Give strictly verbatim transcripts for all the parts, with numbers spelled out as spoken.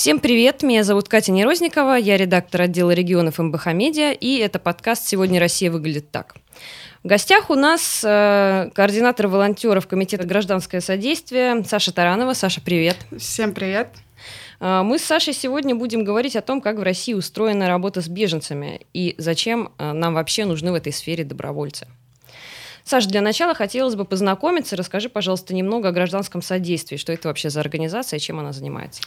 Всем привет, меня зовут Катя Нерозникова, я редактор отдела регионов МБХ-Медиа, и это подкаст «Сегодня Россия выглядит так». В гостях у нас э, координатор волонтеров Комитета гражданское содействие Саша Таранова. Саша, привет. Всем привет. Э, мы с Сашей сегодня будем говорить о том, как в России устроена работа с беженцами и зачем нам вообще нужны в этой сфере добровольцы. Саша, для начала хотелось бы познакомиться. Расскажи, пожалуйста, немного о гражданском содействии. Что это вообще за организация и чем она занимается?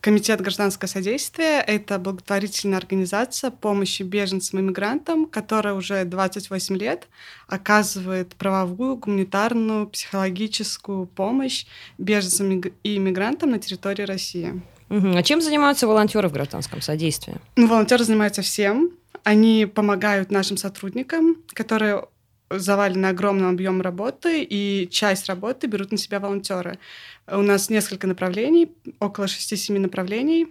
Комитет гражданское содействие – это благотворительная организация помощи беженцам и мигрантам, которая уже двадцать восемь лет оказывает правовую, гуманитарную, психологическую помощь беженцам и мигрантам на территории России. Угу. А чем занимаются волонтеры в гражданском содействии? Ну, волонтеры занимаются всем. Они помогают нашим сотрудникам, которые завалены огромным объемом работы, и часть работы берут на себя волонтеры. У нас несколько направлений, около шести-семи направлений.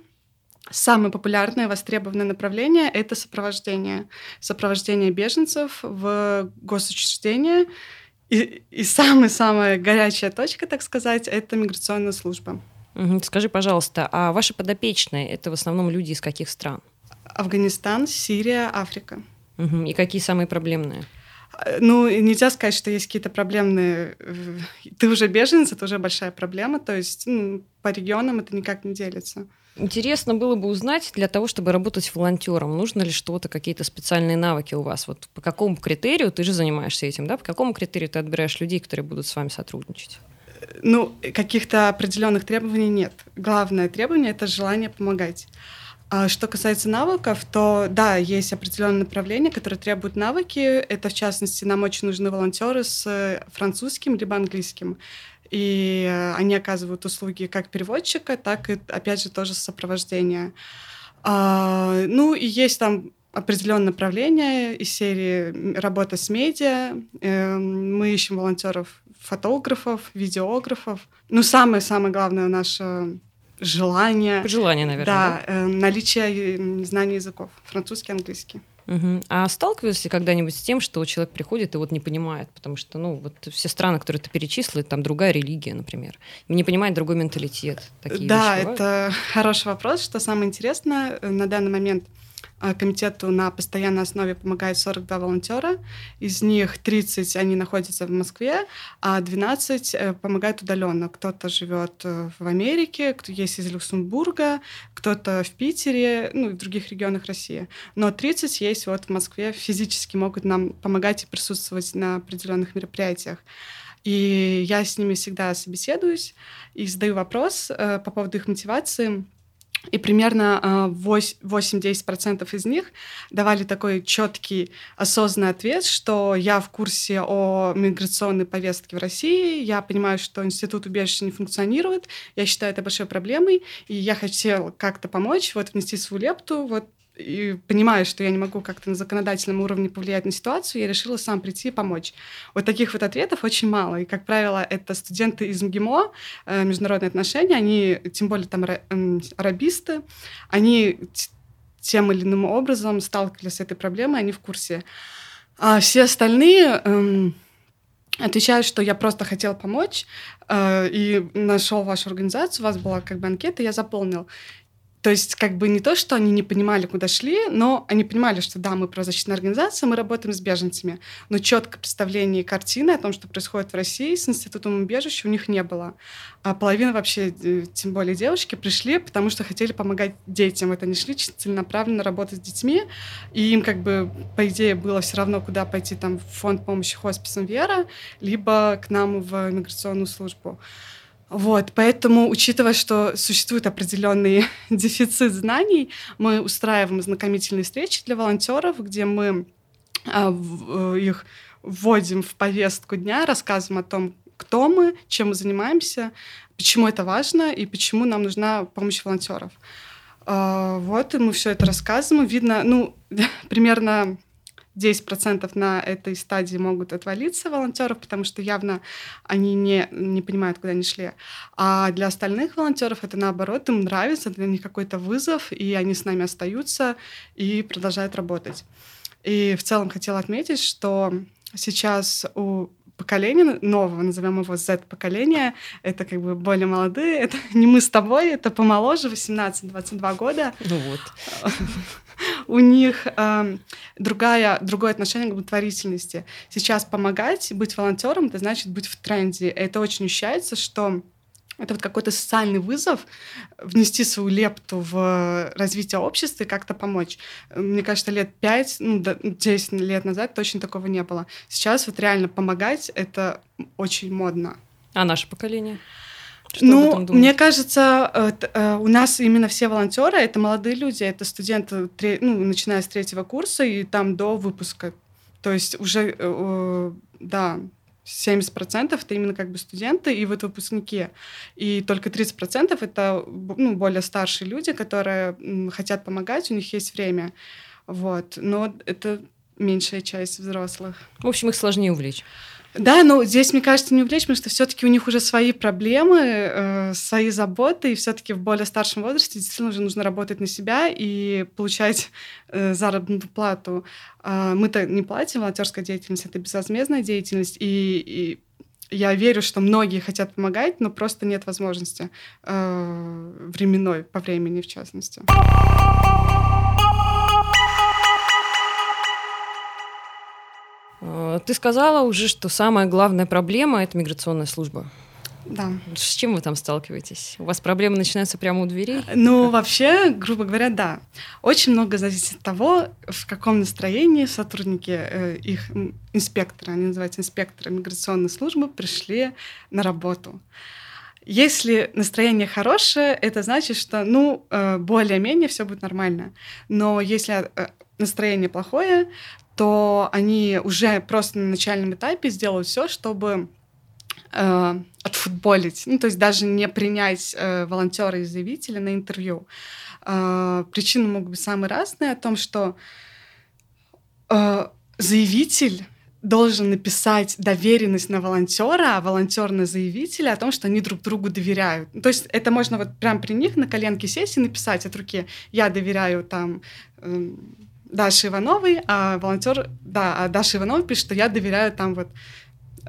Самое популярное, востребованное направление – это сопровождение. Сопровождение беженцев в госучреждения. И, и самая-самая горячая точка, так сказать, – это миграционная служба. Скажи, пожалуйста, а ваши подопечные – это в основном люди из каких стран? Афганистан, Сирия, Африка. И какие самые проблемные? Ну, нельзя сказать, что есть какие-то проблемные... Ты уже беженец, это уже большая проблема. То есть ну, по регионам это никак не делится. Интересно было бы узнать, для того, чтобы работать волонтером, нужно ли что-то, какие-то специальные навыки у вас? Вот по какому критерию ты же занимаешься этим, да? По какому критерию ты отбираешь людей, которые будут с вами сотрудничать? Ну, каких-то определенных требований нет. Главное требование – это желание помогать. Что касается навыков, то да, есть определенные направления, которые требуют навыки. Это, в частности, нам очень нужны волонтеры с французским либо английским. И они оказывают услуги как переводчика, так и, опять же, тоже сопровождения. Ну и есть там определенные направления из серии «Работа с медиа». Мы ищем волонтеров, фотографов, видеографов. Ну самое-самое главное наше... Желание. Желание, наверное. Да, да? Наличие знаний языков. Французский, английский. Угу. А сталкиваешься когда-нибудь с тем, что человек приходит и вот не понимает? Потому что, ну, вот все страны, которые ты перечислил, там другая религия, например. Не понимает другой менталитет. Такие да, это хороший вопрос. Что самое интересное, на данный момент комитету на постоянной основе помогает сорок два волонтера. Из них тридцать они находятся в Москве, а двенадцать помогают удаленно. Кто-то живет в Америке, кто есть из Люксембурга, кто-то в Питере, ну и в других регионах России. Но тридцать есть вот в Москве, физически могут нам помогать и присутствовать на определенных мероприятиях. И я с ними всегда собеседуюсь и задаю вопрос по поводу их мотивации. И примерно восемь-десять процентов из них давали такой четкий, осознанный ответ, что я в курсе о миграционной повестке в России, я понимаю, что институт убежища не функционирует, я считаю это большой проблемой, и я хотела как-то помочь, вот внести свою лепту, вот, и понимаю, что я не могу как-то на законодательном уровне повлиять на ситуацию, я решила сам прийти и помочь. Вот таких вот ответов очень мало. И, как правило, это студенты из МГИМО, международные отношения, они, тем более там арабисты, они тем или иным образом сталкивались с этой проблемой, они в курсе. А все остальные... Отвечаю, что я просто хотел помочь э, и нашел вашу организацию, у вас была как бы анкета, я заполнил. То есть как бы не то, что они не понимали, куда шли, но они понимали, что да, мы правозащитная организация, мы работаем с беженцами. Но четкое представление картины о том, что происходит в России с институтом убежища, у них не было. А половина вообще, тем более девушки, пришли, потому что хотели помогать детям. Это они шли целенаправленно работать с детьми, и им как бы, по идее, было все равно, куда пойти, там, в фонд помощи хосписам «Вера», либо к нам в миграционную службу. Вот, поэтому, учитывая, что существует определенный дефицит знаний, мы устраиваем ознакомительные встречи для волонтеров, где мы а, в, их вводим в повестку дня, рассказываем о том, кто мы, чем мы занимаемся, почему это важно и почему нам нужна помощь волонтеров. А, вот, и мы все это рассказываем. Видно, ну, примерно... десять процентов на этой стадии могут отвалиться волонтеров, потому что явно они не, не понимают, куда они шли. А для остальных волонтеров это наоборот, им нравится, для них какой-то вызов, и они с нами остаются и продолжают работать. И в целом хотела отметить, что сейчас у поколения нового, назовем его зет-поколение, это как бы более молодые, это не мы с тобой, это помоложе, восемнадцать-двадцать два года. Ну вот. У них э, другая, другое отношение к благотворительности. Сейчас помогать, быть волонтером, это значит быть в тренде. Это очень ощущается, что это вот какой-то социальный вызов внести свою лепту в развитие общества и как-то помочь. Мне кажется, лет пять, ну, десять лет назад точно такого не было. Сейчас вот реально помогать — это очень модно. А наше поколение? Что ну, мне кажется, у нас именно все волонтеры — это молодые люди, это студенты, ну, начиная с третьего курса и там до выпуска. То есть уже, да, семьдесят процентов это именно как бы студенты и вот выпускники. И только тридцать процентов это, ну, более старшие люди, которые хотят помогать, у них есть время. Вот. Но это меньшая часть взрослых. В общем, их сложнее увлечь. Да, но здесь, мне кажется, не увлечь, потому что все-таки у них уже свои проблемы, э, свои заботы, и все-таки в более старшем возрасте действительно уже нужно работать на себя и получать э, заработную плату. Э, мы-то не платим, волонтерская деятельность — это безвозмездная деятельность, и, и я верю, что многие хотят помогать, но просто нет возможности э, временной, по времени в частности. Ты сказала уже, что самая главная проблема — это миграционная служба. Да. С чем вы там сталкиваетесь? У вас проблемы начинаются прямо у дверей? Ну, вообще, грубо говоря, да. Очень много зависит от того, в каком настроении сотрудники, их инспекторы, они называются инспекторы миграционной службы, пришли на работу. Если настроение хорошее, это значит, что, ну, более-менее все будет нормально. Но если настроение плохое, то они уже просто на начальном этапе сделают все, чтобы э, отфутболить, ну, то есть даже не принять э, волонтера и заявителя на интервью. Э, причины могут быть самые разные, о том, что э, заявитель должен написать доверенность на волонтера, а волонтер на заявителя о том, что они друг другу доверяют. То есть это можно вот прям при них на коленке сесть и написать от руки: я доверяю там... Э, Даша Ивановой, а волонтер, да, а Даша Иванова пишет, что я доверяю там вот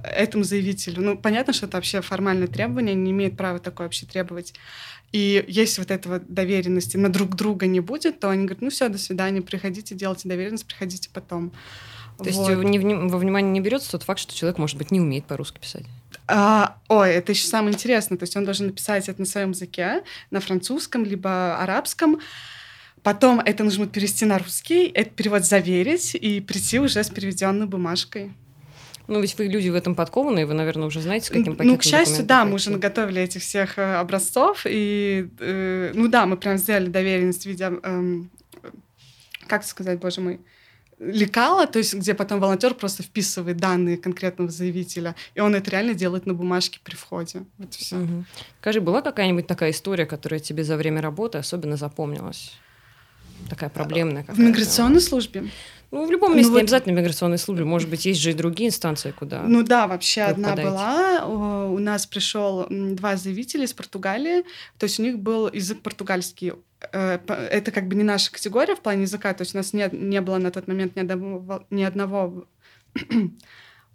этому заявителю. Ну, понятно, что это вообще формальное требование, не имеет права такое вообще требовать. И если вот этого доверенности на друг друга не будет, то они говорят: ну все, до свидания, приходите, делайте доверенность, приходите потом. То вот. Есть не, не, во внимание не берется тот факт, что человек, может быть, не умеет по-русски писать? А, ой, это еще самое интересное. То есть он должен написать это на своем языке, на французском, либо арабском. Потом это нужно перевести на русский, этот перевод заверить и прийти уже с переведенной бумажкой. Ну, ведь вы люди в этом подкованные, вы, наверное, уже знаете, с каким пакетом. Ну, к счастью, да, пройти. Мы уже наготовили этих всех образцов. И, э, ну да, мы прям сделали доверенность в виде, э, как сказать, боже мой, лекала, то есть где потом волонтер просто вписывает данные конкретного заявителя, и он это реально делает на бумажке при входе. Вот все. Угу. Скажи, была какая-нибудь такая история, которая тебе за время работы особенно запомнилась? Такая проблемная какая-то. В миграционной службе? Ну, в любом месте, ну, не вот... обязательно в миграционной службе. Может быть, есть же и другие инстанции, куда... Ну да, вообще одна была. У нас пришел два заявителя из Португалии. То есть у них был язык португальский. Это как бы не наша категория в плане языка. То есть у нас не, не было на тот момент ни одного... Ни одного...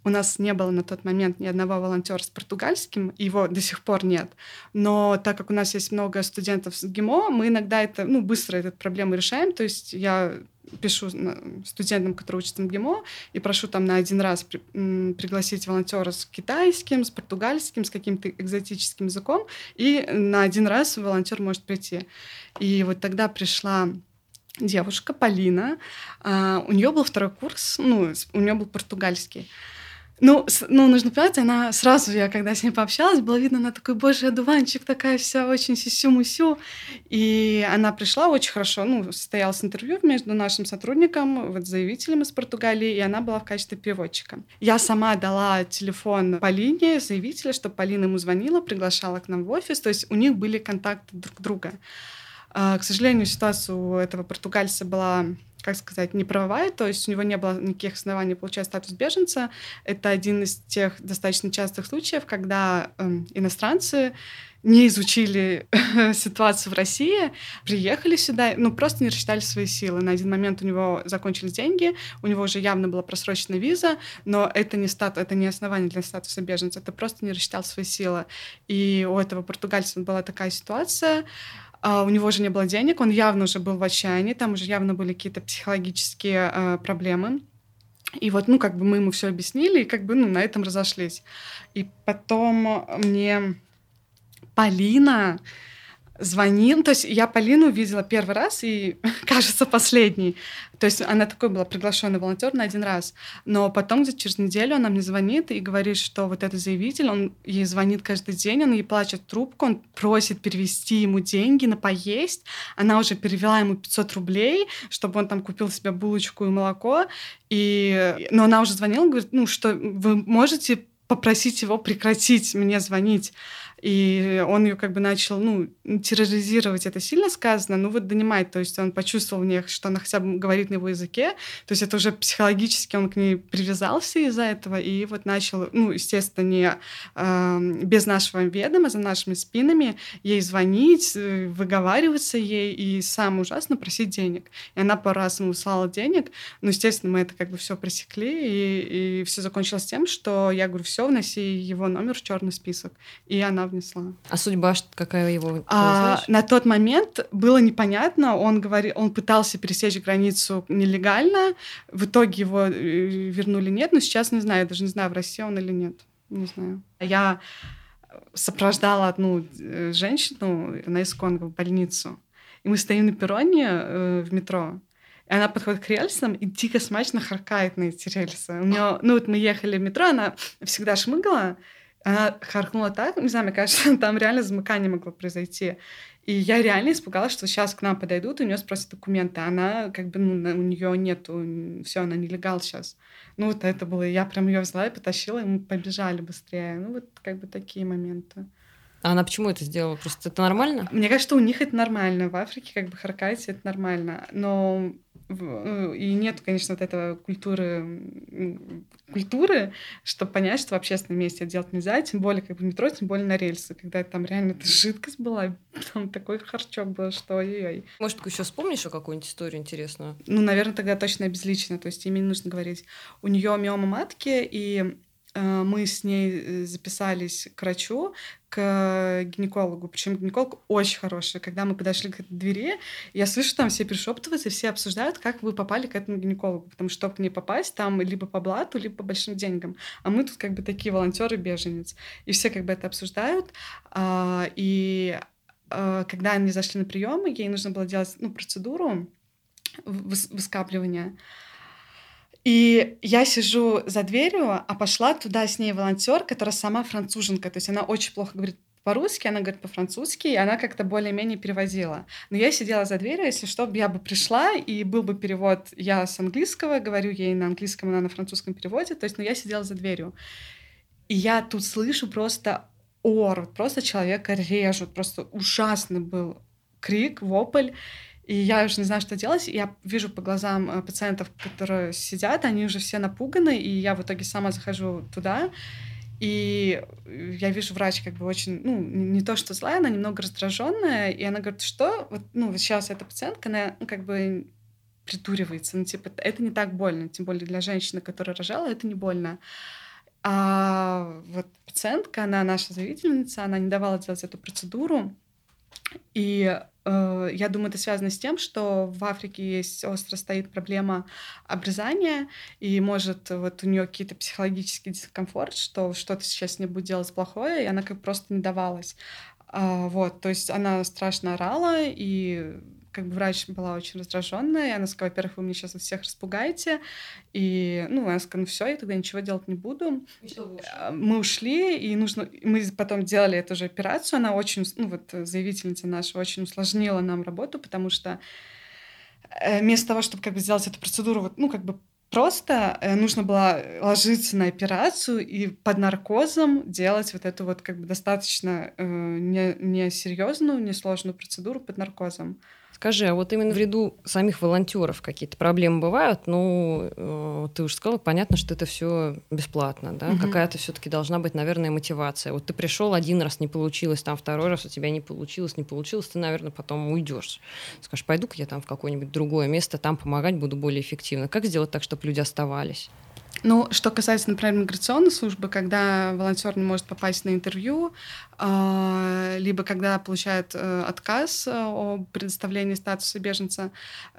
У нас не было на тот момент ни одного волонтера с португальским, его до сих пор нет. Но так как у нас есть много студентов с МГИМО, мы иногда это, ну, быстро эту проблему решаем. То есть я пишу студентам, которые учатся в МГИМО, и прошу там на один раз при, м, пригласить волонтера с китайским, с португальским, с каким-то экзотическим языком, и на один раз волонтер может прийти. И вот тогда пришла... девушка Полина, а, у нее был второй курс, ну, у нее был португальский. Ну, с, ну, нужно понимать, она сразу, я когда с ней пообщалась, было видно, она такой божий одуванчик, такая вся очень сисю-мусю. И она пришла очень хорошо, ну, состоялось интервью между нашим сотрудником, вот заявителем из Португалии, и она была в качестве переводчика. Я сама дала телефон Полине, заявителя, чтобы Полина ему звонила, приглашала к нам в офис, то есть у них были контакты друг друга. К сожалению, ситуация у этого португальца была как сказать, неправовая, то есть у него не было никаких оснований получать статус беженца. Это один из тех достаточно частых случаев, когда э, иностранцы не изучили ситуацию в России, приехали сюда, ну, просто не рассчитали свои силы. На один момент у него закончились деньги, у него уже явно была просрочена виза, но это не, стат... это не основание для статуса беженца, это просто не рассчитал свои силы. И у этого португальца была такая ситуация, Uh, у него уже не было денег, он явно уже был в отчаянии, там уже явно были какие-то психологические uh, проблемы. И вот, ну, как бы мы ему все объяснили, и как бы, ну, на этом разошлись. И потом мне Полина звонила, то есть я Полину видела первый раз и, кажется, последний. То есть она такой была приглашенный волонтер на один раз. Но потом где-то через неделю она мне звонит и говорит, что вот этот заявитель, он ей звонит каждый день, он ей плачет в трубку, он просит перевести ему деньги на поесть. Она уже перевела ему пятьсот рублей, чтобы он там купил себе булочку и молоко. И... Но она уже звонила, говорит, ну что, вы можете попросить его прекратить мне звонить. И он ее как бы начал, ну, терроризировать, это сильно сказано, ну, вот донимать, то есть он почувствовал в ней, что она хотя бы говорит на его языке, то есть это уже психологически он к ней привязался из-за этого, и вот начал, ну, естественно, не э, без нашего ведома, за нашими спинами ей звонить, выговариваться ей и, самое ужасное, просить денег. И она пару раз ему услала денег, ну, естественно, мы это как бы все пресекли, и, и все закончилось тем, что я говорю, все, вноси его номер в черный список. И она внесла. А судьба какая его? А, на тот момент было непонятно. Он говорил, он пытался пересечь границу нелегально. В итоге его вернули, нет. Но сейчас не знаю, я даже не знаю, в России он или нет. Не знаю. Я сопровождала одну женщину, она из Конго, в больницу. И мы стоим на перроне э, в метро. И она подходит к рельсам и дико смачно харкает на эти рельсы. У неё, ну вот мы ехали в метро, она всегда шмыгала. Она харкнула так, не знаю, мне кажется, там реально замыкание могло произойти. И я реально испугалась, что сейчас к нам подойдут, и у нее спросят документы. Она как бы, ну, у нее нету, все, она нелегал сейчас. Ну, вот это было, я прям ее взяла и потащила, и мы побежали быстрее. Ну, вот как бы такие моменты. А она почему это сделала? Просто это нормально? Мне кажется, у них это нормально. В Африке как бы харкать, это нормально. Но и нет, конечно, вот этого культуры, культуры, чтобы понять, что в общественном месте делать нельзя, тем более как бы в метро, тем более на рельсы, когда там реально эта жидкость была, там такой харчок был, что ой-ой-ой. Может, ты еще вспомнишь какую-нибудь историю интересную? Ну, наверное, тогда точно обезличенно, то есть именно нужно говорить. У нее миома матки, и мы с ней записались к врачу, к гинекологу. Причем гинеколог очень хороший. Когда мы подошли к этой двери, я слышу, там все перешептываются, все обсуждают, как вы попали к этому гинекологу. Потому что, чтобы к ней попасть, там либо по блату, либо по большим деньгам. А мы тут как бы такие волонтеры-беженец. И все как бы это обсуждают. И когда они зашли на прием, ей нужно было делать, ну, процедуру выскабливания. И я сижу за дверью, а пошла туда с ней волонтер, которая сама француженка. То есть она очень плохо говорит по-русски, она говорит по-французски, и она как-то более-менее переводила. Но я сидела за дверью, если что, я бы пришла, и был бы перевод, я с английского, говорю ей на английском, она на французском переводит. То есть, ну, я сидела за дверью. И я тут слышу просто ор, просто человека режут, просто ужасный был крик, вопль. И я уже не знаю, что делать. Я вижу по глазам пациентов, которые сидят, они уже все напуганы, и я в итоге сама захожу туда, и я вижу, врач как бы очень, ну, не то что злая, она немного раздраженная, и она говорит, что вот, ну, сейчас эта пациентка, она как бы придуривается, ну, типа, это не так больно, тем более для женщины, которая рожала, это не больно. А вот пациентка, она наша заявительница, она не давала делать эту процедуру, и э, я думаю, это связано с тем, что в Африке есть остро стоит проблема обрезания, и может вот у нее какие-то психологический дискомфорт, что что-то сейчас не будет делать плохое, и она как просто не давалась. А, вот, то есть она страшно орала, и как бы врач была очень раздраженная, и она сказала, во-первых, вы меня сейчас всех распугаете, и, ну, она сказала, ну, все, я тогда ничего делать не буду. Мы ушли, и нужно... Мы потом делали эту же операцию, она очень, ну, вот заявительница наша очень усложнила нам работу, потому что вместо того, чтобы как бы сделать эту процедуру, вот, ну, как бы просто нужно было ложиться на операцию и под наркозом делать вот эту вот как бы достаточно э, не, не серьезную, несложную процедуру под наркозом. Скажи, а вот именно в ряду самих волонтеров какие-то проблемы бывают? Ну, ты уже сказала, понятно, что это все бесплатно, да? Угу. Какая-то все-таки должна быть, наверное, мотивация. Вот ты пришел один раз, не получилось, там второй раз у тебя не получилось, не получилось, ты, наверное, потом уйдешь. Скажешь, пойду-ка я там в какое-нибудь другое место, там помогать буду более эффективно. Как сделать так, чтобы люди оставались? Ну, что касается, например, миграционной службы, когда волонтер не может попасть на интервью, либо когда получает отказ о предоставлении статуса беженца,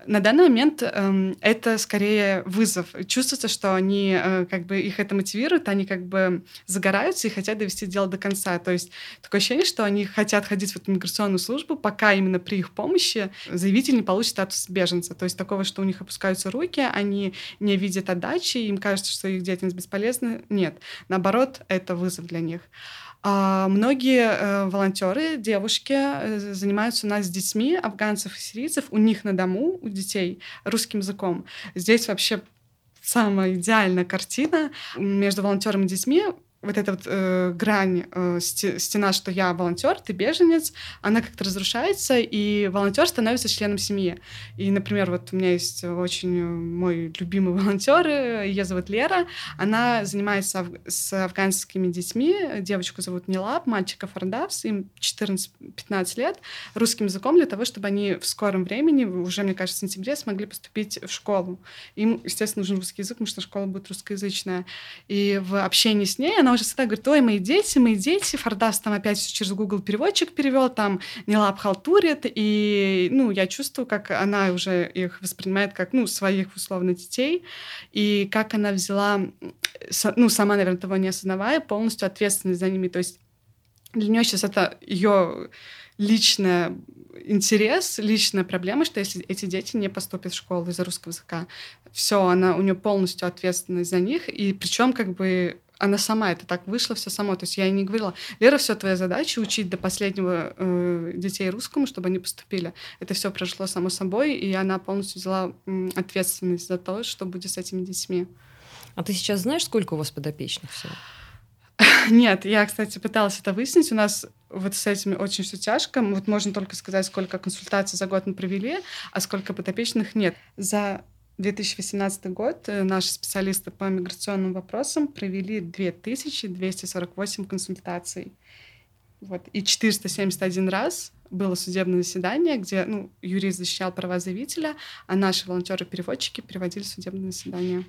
на данный момент это скорее вызов. Чувствуется, что они, как бы, их это мотивирует, они как бы загораются и хотят довести дело до конца. То есть такое ощущение, что они хотят ходить в эту миграционную службу, пока именно при их помощи заявитель не получит статус беженца. То есть такого, что у них опускаются руки, они не видят отдачи, им кажется, что их деятельность бесполезна. Нет. Наоборот, это вызов для них. А многие волонтеры, девушки, занимаются у нас с детьми афганцев и сирийцев. У них на дому, у детей, русским языком. Здесь вообще самая идеальная картина между волонтером и детьми. Вот эта вот э, грань, э, стена, что я волонтер, ты беженец, она как-то разрушается, и волонтер становится членом семьи. И, например, вот у меня есть очень мой любимый волонтер, ее зовут Лера, она занимается аф- с афганскими детьми, девочку зовут Нилаб, мальчик Афардавс, им четырнадцать-пятнадцать лет, русским языком для того, чтобы они в скором времени, уже, мне кажется, в сентябре, смогли поступить в школу. Им, естественно, нужен русский язык, потому что школа будет русскоязычная. И в общении с ней она уже всегда говорит: ой, мои дети, мои дети, Фардас там опять все через Google переводчик перевел, там Нилаб халтурит, и, ну, я чувствую, как она уже их воспринимает как, ну, своих, условно, детей, и как она взяла, ну, сама, наверное, того не осознавая, полностью ответственность за ними, то есть для нее сейчас это ее личный интерес, личная проблема, что если эти дети не поступят в школу из-за русского языка, все, она, у нее полностью ответственность за них, и причем как бы она сама, это так вышло все само. То есть я ей не говорила: Лера, все твоя задача — учить до последнего э, детей русскому, чтобы они поступили. Это все прошло само собой, и она полностью взяла э, ответственность за то, что будет с этими детьми. А ты сейчас знаешь, сколько у вас подопечных всего? Нет, я, кстати, пыталась это выяснить. У нас вот с этими очень все тяжко. Вот можно только сказать, сколько консультаций за год мы провели, а сколько подопечных нет. За две тысячи восемнадцатый год наши специалисты по миграционным вопросам провели две тысячи двести сорок восемь консультаций. Вот. И четыреста семьдесят один раз было судебное заседание, где, ну, юрист защищал права заявителя, а наши волонтеры-переводчики переводили судебное заседание.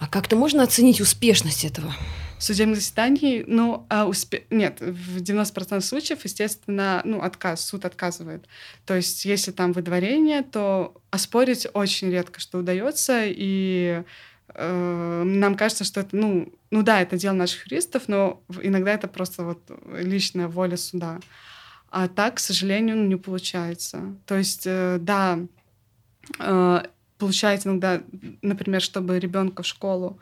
А как-то можно оценить успешность этого? Судебных заседаний, ну, а успе... нет, в девяносто процентов случаев, естественно, ну, отказ, суд отказывает. То есть, если там выдворение, то оспорить очень редко что удается, и э, нам кажется, что это, ну, ну да, это дело наших юристов, но иногда это просто вот личная воля суда. А так, к сожалению, не получается. То есть, э, да, э, получается иногда, например, чтобы ребенка в школу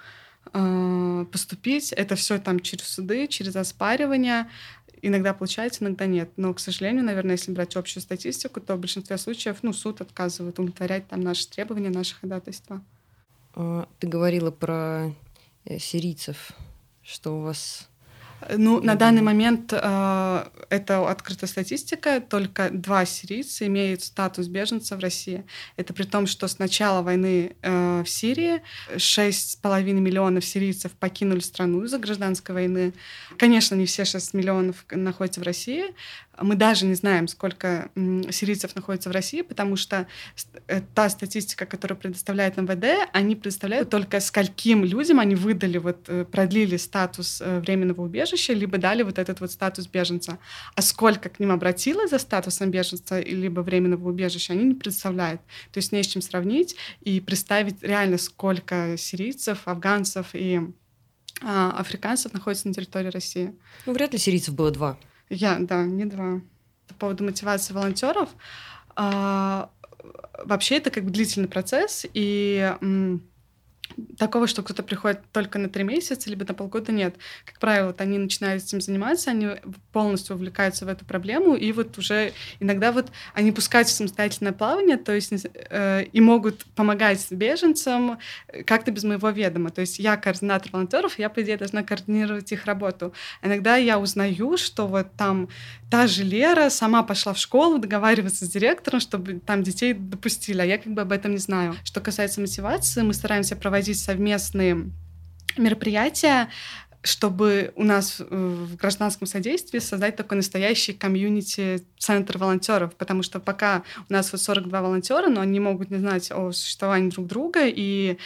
э, поступить, это все там через суды, через оспаривания. Иногда получается, иногда нет. Но, к сожалению, наверное, если брать общую статистику, то в большинстве случаев, ну, суд отказывает удовлетворять там наши требования, наши ходатайства. Ты говорила про сирийцев, что у вас... Ну, на данный момент э, это открытая статистика. Только два сирийца имеют статус беженца в России. Это при том, что с начала войны э, в Сирии шесть с половиной миллионов сирийцев покинули страну из-за гражданской войны. Конечно, не все шесть миллионов находятся в России. Мы даже не знаем, сколько сирийцев находится в России, потому что та статистика, которую предоставляет МВД, они предоставляют только скольким людям они выдали, вот, продлили статус временного убежища, либо дали вот этот вот статус беженца. А сколько к ним обратилось за статусом беженца либо временного убежища, они не представляют. То есть не с чем сравнить и представить реально, сколько сирийцев, афганцев и а, африканцев находится на территории России. Ну, вряд ли сирийцев было два. Я, да, не два. По поводу мотивации волонтеров, э, вообще это как бы длительный процесс, и э, Такого, что кто-то приходит только на три месяца, либо на полгода, нет. Как правило, вот они начинают этим заниматься, они полностью увлекаются в эту проблему, и вот уже иногда вот они пускаются в самостоятельное плавание, то есть э, и могут помогать беженцам как-то без моего ведома. То есть я координатор волонтеров, я, по идее, должна координировать их работу. Иногда я узнаю, что вот там та же Лера сама пошла в школу договариваться с директором, чтобы там детей допустили, а я как бы об этом не знаю. Что касается мотивации, мы стараемся проводить совместные мероприятия, чтобы у нас в гражданском содействии создать такой настоящий комьюнити-центр волонтеров, потому что пока у нас вот сорок два волонтера, но они могут не знать о существовании друг друга, и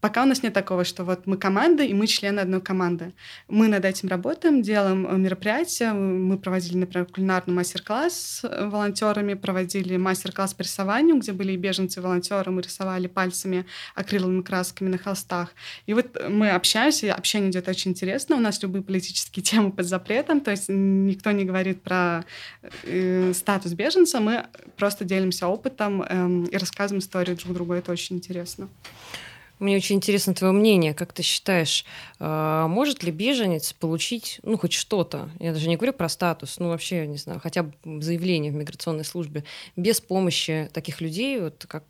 пока у нас нет такого, что вот мы команда, и мы члены одной команды. Мы над этим работаем, делаем мероприятия. Мы проводили, например, кулинарный мастер-класс с волонтерами, проводили мастер-класс по рисованию, где были и беженцы, и волонтеры. Мы рисовали пальцами, акриловыми красками на холстах. И вот мы общаемся, общение идет очень интересно. У нас любые политические темы под запретом, то есть никто не говорит про э, статус беженца. Мы просто делимся опытом э, и рассказываем историю друг другу. Это очень интересно. Мне очень интересно твое мнение. Как ты считаешь, может ли беженец получить, ну, хоть что-то? Я даже не говорю про статус, ну, вообще, не знаю, хотя бы заявление в миграционной службе без помощи таких людей, вот как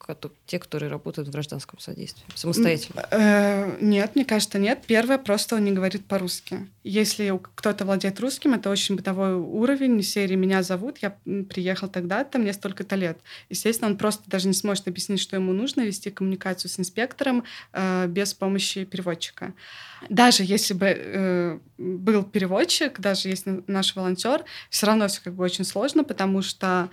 те, которые работают в гражданском содействии, самостоятельно? Нет, мне кажется, нет. Первое, просто он не говорит по-русски. Если кто-то владеет русским, это очень бытовой уровень. Из серии «Меня зовут, я приехал тогда-то, мне столько-то лет». Естественно, он просто даже не сможет объяснить, что ему нужно, вести коммуникацию с инспектором, без помощи переводчика. Даже если бы э, был переводчик, даже если наш волонтер, все равно все как бы очень сложно, потому что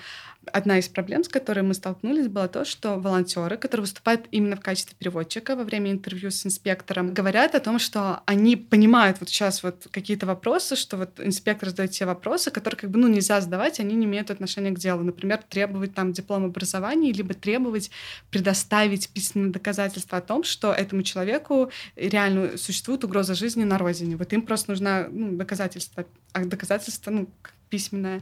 одна из проблем, с которой мы столкнулись, была то, что волонтеры, которые выступают именно в качестве переводчика во время интервью с инспектором, говорят о том, что они понимают вот сейчас вот какие-то вопросы, что вот инспектор задает те вопросы, которые как бы ну, нельзя задавать, они не имеют отношения к делу. Например, требовать там диплом образования, либо требовать предоставить письменные доказательства о том, что этому человеку реально существует угроза жизни на родине. Вот им просто нужно ну, доказательство. А доказательство, ну, письменное.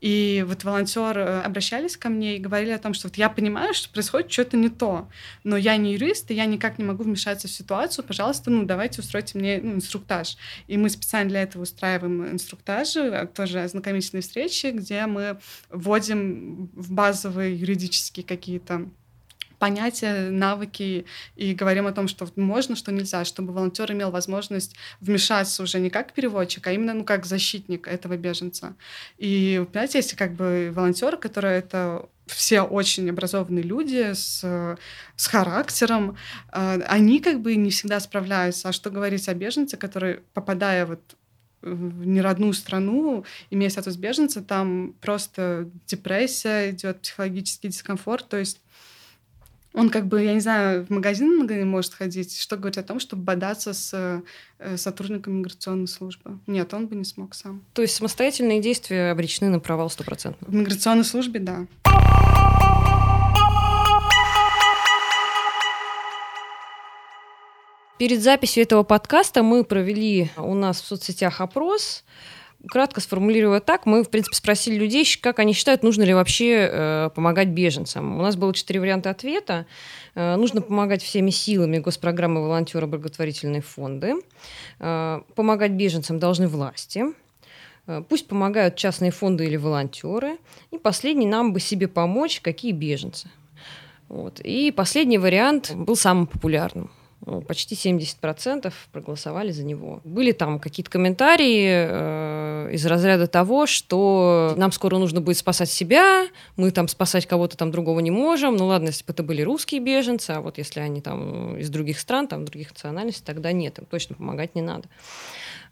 И вот волонтеры обращались ко мне и говорили о том, что вот я понимаю, что происходит что-то не то, но я не юрист, и я никак не могу вмешаться в ситуацию, пожалуйста, ну давайте устройте мне ну, инструктаж. И мы специально для этого устраиваем инструктажи, тоже ознакомительные встречи, где мы вводим в базовые юридические какие-то понятия, навыки, и говорим о том, что можно, что нельзя, чтобы волонтер имел возможность вмешаться уже не как переводчик, а именно ну, как защитник этого беженца. И, понимаете, есть как бы волонтеры, которые это все очень образованные люди с, с характером, они как бы не всегда справляются. А что говорить о беженце, который, попадая вот в неродную страну, имея статус беженца, там просто депрессия идет, психологический дискомфорт, то есть он как бы, я не знаю, в магазин может ходить, что говорить о том, чтобы бодаться с сотрудником миграционной службы. Нет, он бы не смог сам. То есть самостоятельные действия обречены на провал сто процентов? В миграционной службе, да. Перед записью этого подкаста мы провели у нас в соцсетях опрос. Кратко сформулируя так, мы, в принципе, спросили людей, как они считают, нужно ли вообще э, помогать беженцам. У нас было четыре варианта ответа. Э, нужно помогать всеми силами госпрограммы волонтера, благотворительные фонды. Э, помогать беженцам должны власти. Э, пусть помогают частные фонды или волонтеры. И последний, нам бы себе помочь, какие беженцы. Вот. И последний вариант был самым популярным. Почти семьдесят процентов проголосовали за него. Были там какие-то комментарии э, из разряда того, что нам скоро нужно будет спасать себя, мы там спасать кого-то там другого не можем. Ну ладно, если бы это были русские беженцы, а вот если они там из других стран, там других национальностей, тогда нет, им точно помогать не надо.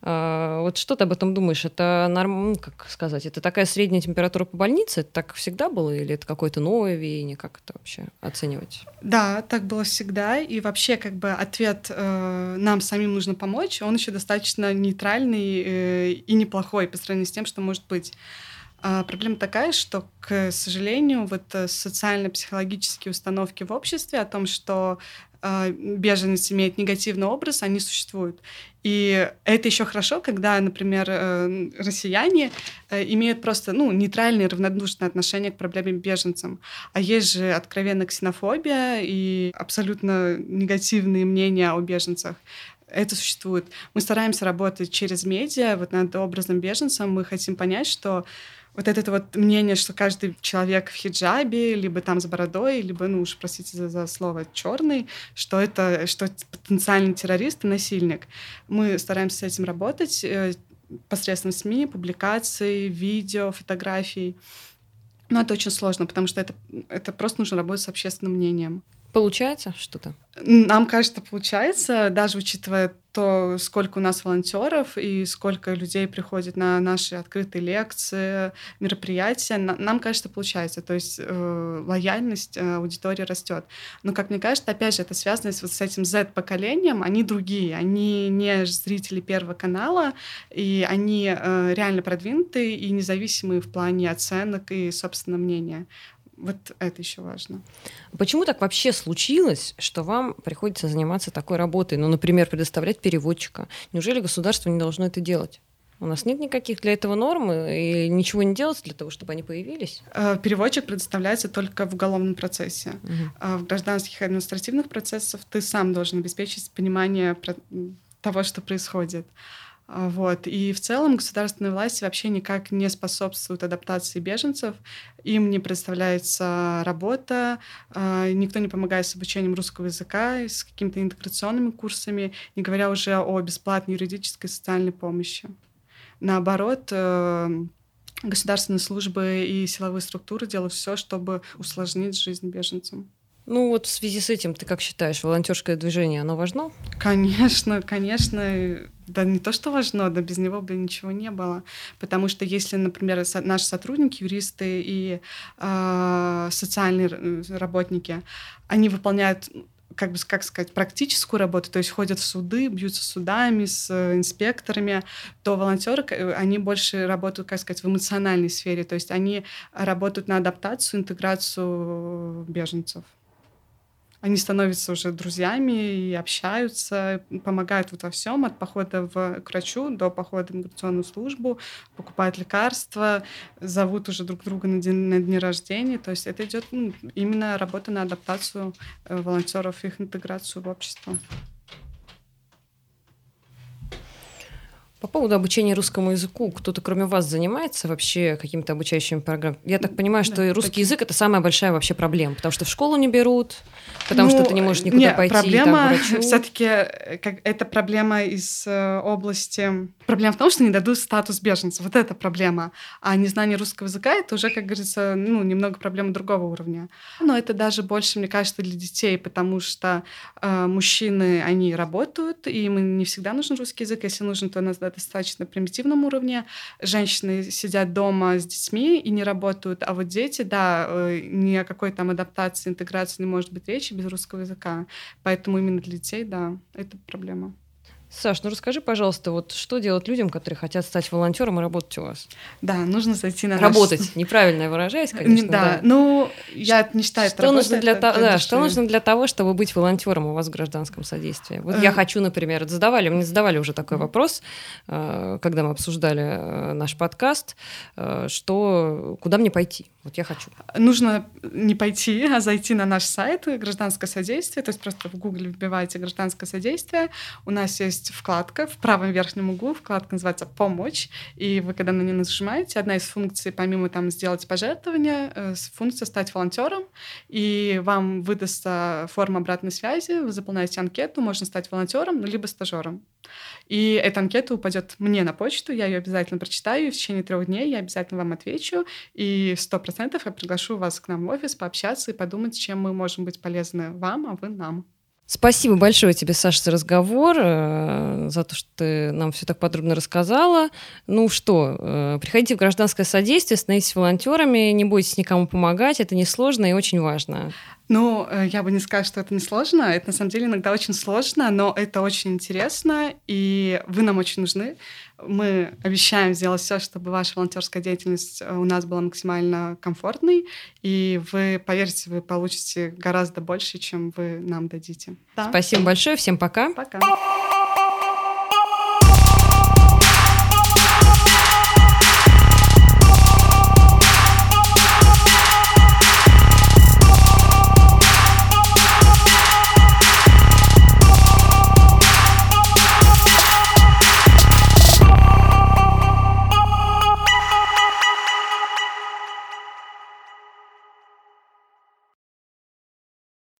Э, вот что ты об этом думаешь? Это норм... как сказать, это такая средняя температура по больнице? Это так всегда было? Или это какое-то новое веяние? Как это вообще оценивать? Да, так было всегда. И вообще как бы ответ э, «нам самим нужно помочь», он еще достаточно нейтральный э, и неплохой по сравнению с тем, что может быть. А проблема такая, что, к сожалению, вот социально-психологические установки в обществе о том, что беженец имеет негативный образ, они существуют. И это еще хорошо, когда, например, россияне имеют просто ну, нейтральное, равнодушное отношение к проблеме беженцам. А есть же откровенно ксенофобия и абсолютно негативные мнения о беженцах. Это существует. Мы стараемся работать через медиа, вот над образом беженца. Мы хотим понять, что вот это вот мнение, что каждый человек в хиджабе, либо там с бородой, либо, ну уж простите за, за слово, черный, что это, что это потенциальный террорист и насильник. Мы стараемся с этим работать э, посредством СМИ, публикаций, видео, фотографий. Но это очень сложно, потому что это, это просто нужно работать с общественным мнением. Получается что-то? Нам кажется, получается, даже учитывая то, сколько у нас волонтеров и сколько людей приходит на наши открытые лекции, мероприятия, нам кажется, получается. То есть э, лояльность аудитории растет. Но, как мне кажется, опять же, это связано с, вот с этим зет-поколением. Они другие, они не зрители Первого канала, и они э, реально продвинутые и независимые в плане оценок и собственного мнения. Вот это еще важно. Почему так вообще случилось, что вам приходится заниматься такой работой? Ну, например, предоставлять переводчика. Неужели государство не должно это делать? У нас нет никаких для этого норм, и ничего не делается для того, чтобы они появились? Переводчик предоставляется только в уголовном процессе. Угу. В гражданских и административных процессах ты сам должен обеспечить понимание того, что происходит. Вот. И в целом государственные власти вообще никак не способствуют адаптации беженцев. Им не предоставляется работа, никто не помогает с обучением русского языка, с какими-то интеграционными курсами, не говоря уже о бесплатной юридической и социальной помощи. Наоборот, государственные службы и силовые структуры делают все, чтобы усложнить жизнь беженцам. Ну вот в связи с этим, ты как считаешь, волонтерское движение, оно важно? Конечно, конечно. Да не то, что важно, да без него бы ничего не было. Потому что если, например, наши сотрудники, юристы и э, социальные работники, они выполняют, как бы, как сказать, практическую работу, то есть ходят в суды, бьются с судами, с инспекторами, то волонтеры, они больше работают, как сказать, в эмоциональной сфере, то есть они работают на адаптацию, интеграцию беженцев. Они становятся уже друзьями и общаются, помогают вот во всем, от похода в, к врачу до похода в миграционную службу, покупают лекарства, зовут уже друг друга на, день, на дни рождения. То есть это идет ну, именно работа на адаптацию волонтеров, их интеграцию в общество. По поводу обучения русскому языку, кто-то кроме вас занимается вообще какими-то обучающими программами? Я так понимаю, что да, русский так... язык – это самая большая вообще проблема, потому что в школу не берут, потому ну, что ты не можешь никуда нет, пойти. Проблема там, все-таки, как, это проблема из э, области… Проблема в том, что не дадут статус беженца. Вот это проблема. А незнание русского языка – это уже, как говорится, ну, немного проблема другого уровня. Но это даже больше, мне кажется, для детей, потому что э, мужчины, они работают, и им не всегда нужен русский язык. Если нужен, то нас достаточно примитивном уровне. Женщины сидят дома с детьми и не работают, а вот дети, да, ни о какой там адаптации, интеграции не может быть речи без русского языка. Поэтому именно для детей, да, это проблема. Саш, ну расскажи, пожалуйста, вот что делать людям, которые хотят стать волонтером и работать у вас? Да, нужно зайти на работать. Наш... неправильно выражаясь, конечно. Да, да. ну я не считаю, что это нужно для того, да, что нужно для того, чтобы быть волонтером у вас в гражданском содействии. Вот я хочу, например, задавали, мне задавали уже такой вопрос, когда мы обсуждали наш подкаст, что куда мне пойти? Вот я хочу. Нужно не пойти, а зайти на наш сайт «Гражданское содействие», то есть просто в Гугле вбиваете «Гражданское содействие». У нас есть вкладка в правом верхнем углу, вкладка называется «Помочь», и вы, когда на нее нажимаете, одна из функций, помимо там «Сделать пожертвование», функция «Стать волонтером», и вам выдастся форма обратной связи, вы заполняете анкету, можно стать волонтером, либо стажером. И эта анкета упадет мне на почту, я ее обязательно прочитаю, и в течение трех дней я обязательно вам отвечу, и сто процентов я приглашу вас к нам в офис пообщаться и подумать, чем мы можем быть полезны вам, а вы нам. Спасибо большое тебе, Саша, за разговор, за то, что ты нам все так подробно рассказала. Ну что, приходите в гражданское содействие, становитесь волонтерами, не бойтесь никому помогать, это несложно и очень важно. Ну, я бы не сказала, что это не сложно. Это, на самом деле, иногда очень сложно, но это очень интересно, и вы нам очень нужны. Мы обещаем сделать все, чтобы ваша волонтерская деятельность у нас была максимально комфортной, и вы, поверьте, вы получите гораздо больше, чем вы нам дадите. Да? Спасибо большое. Всем пока. Пока.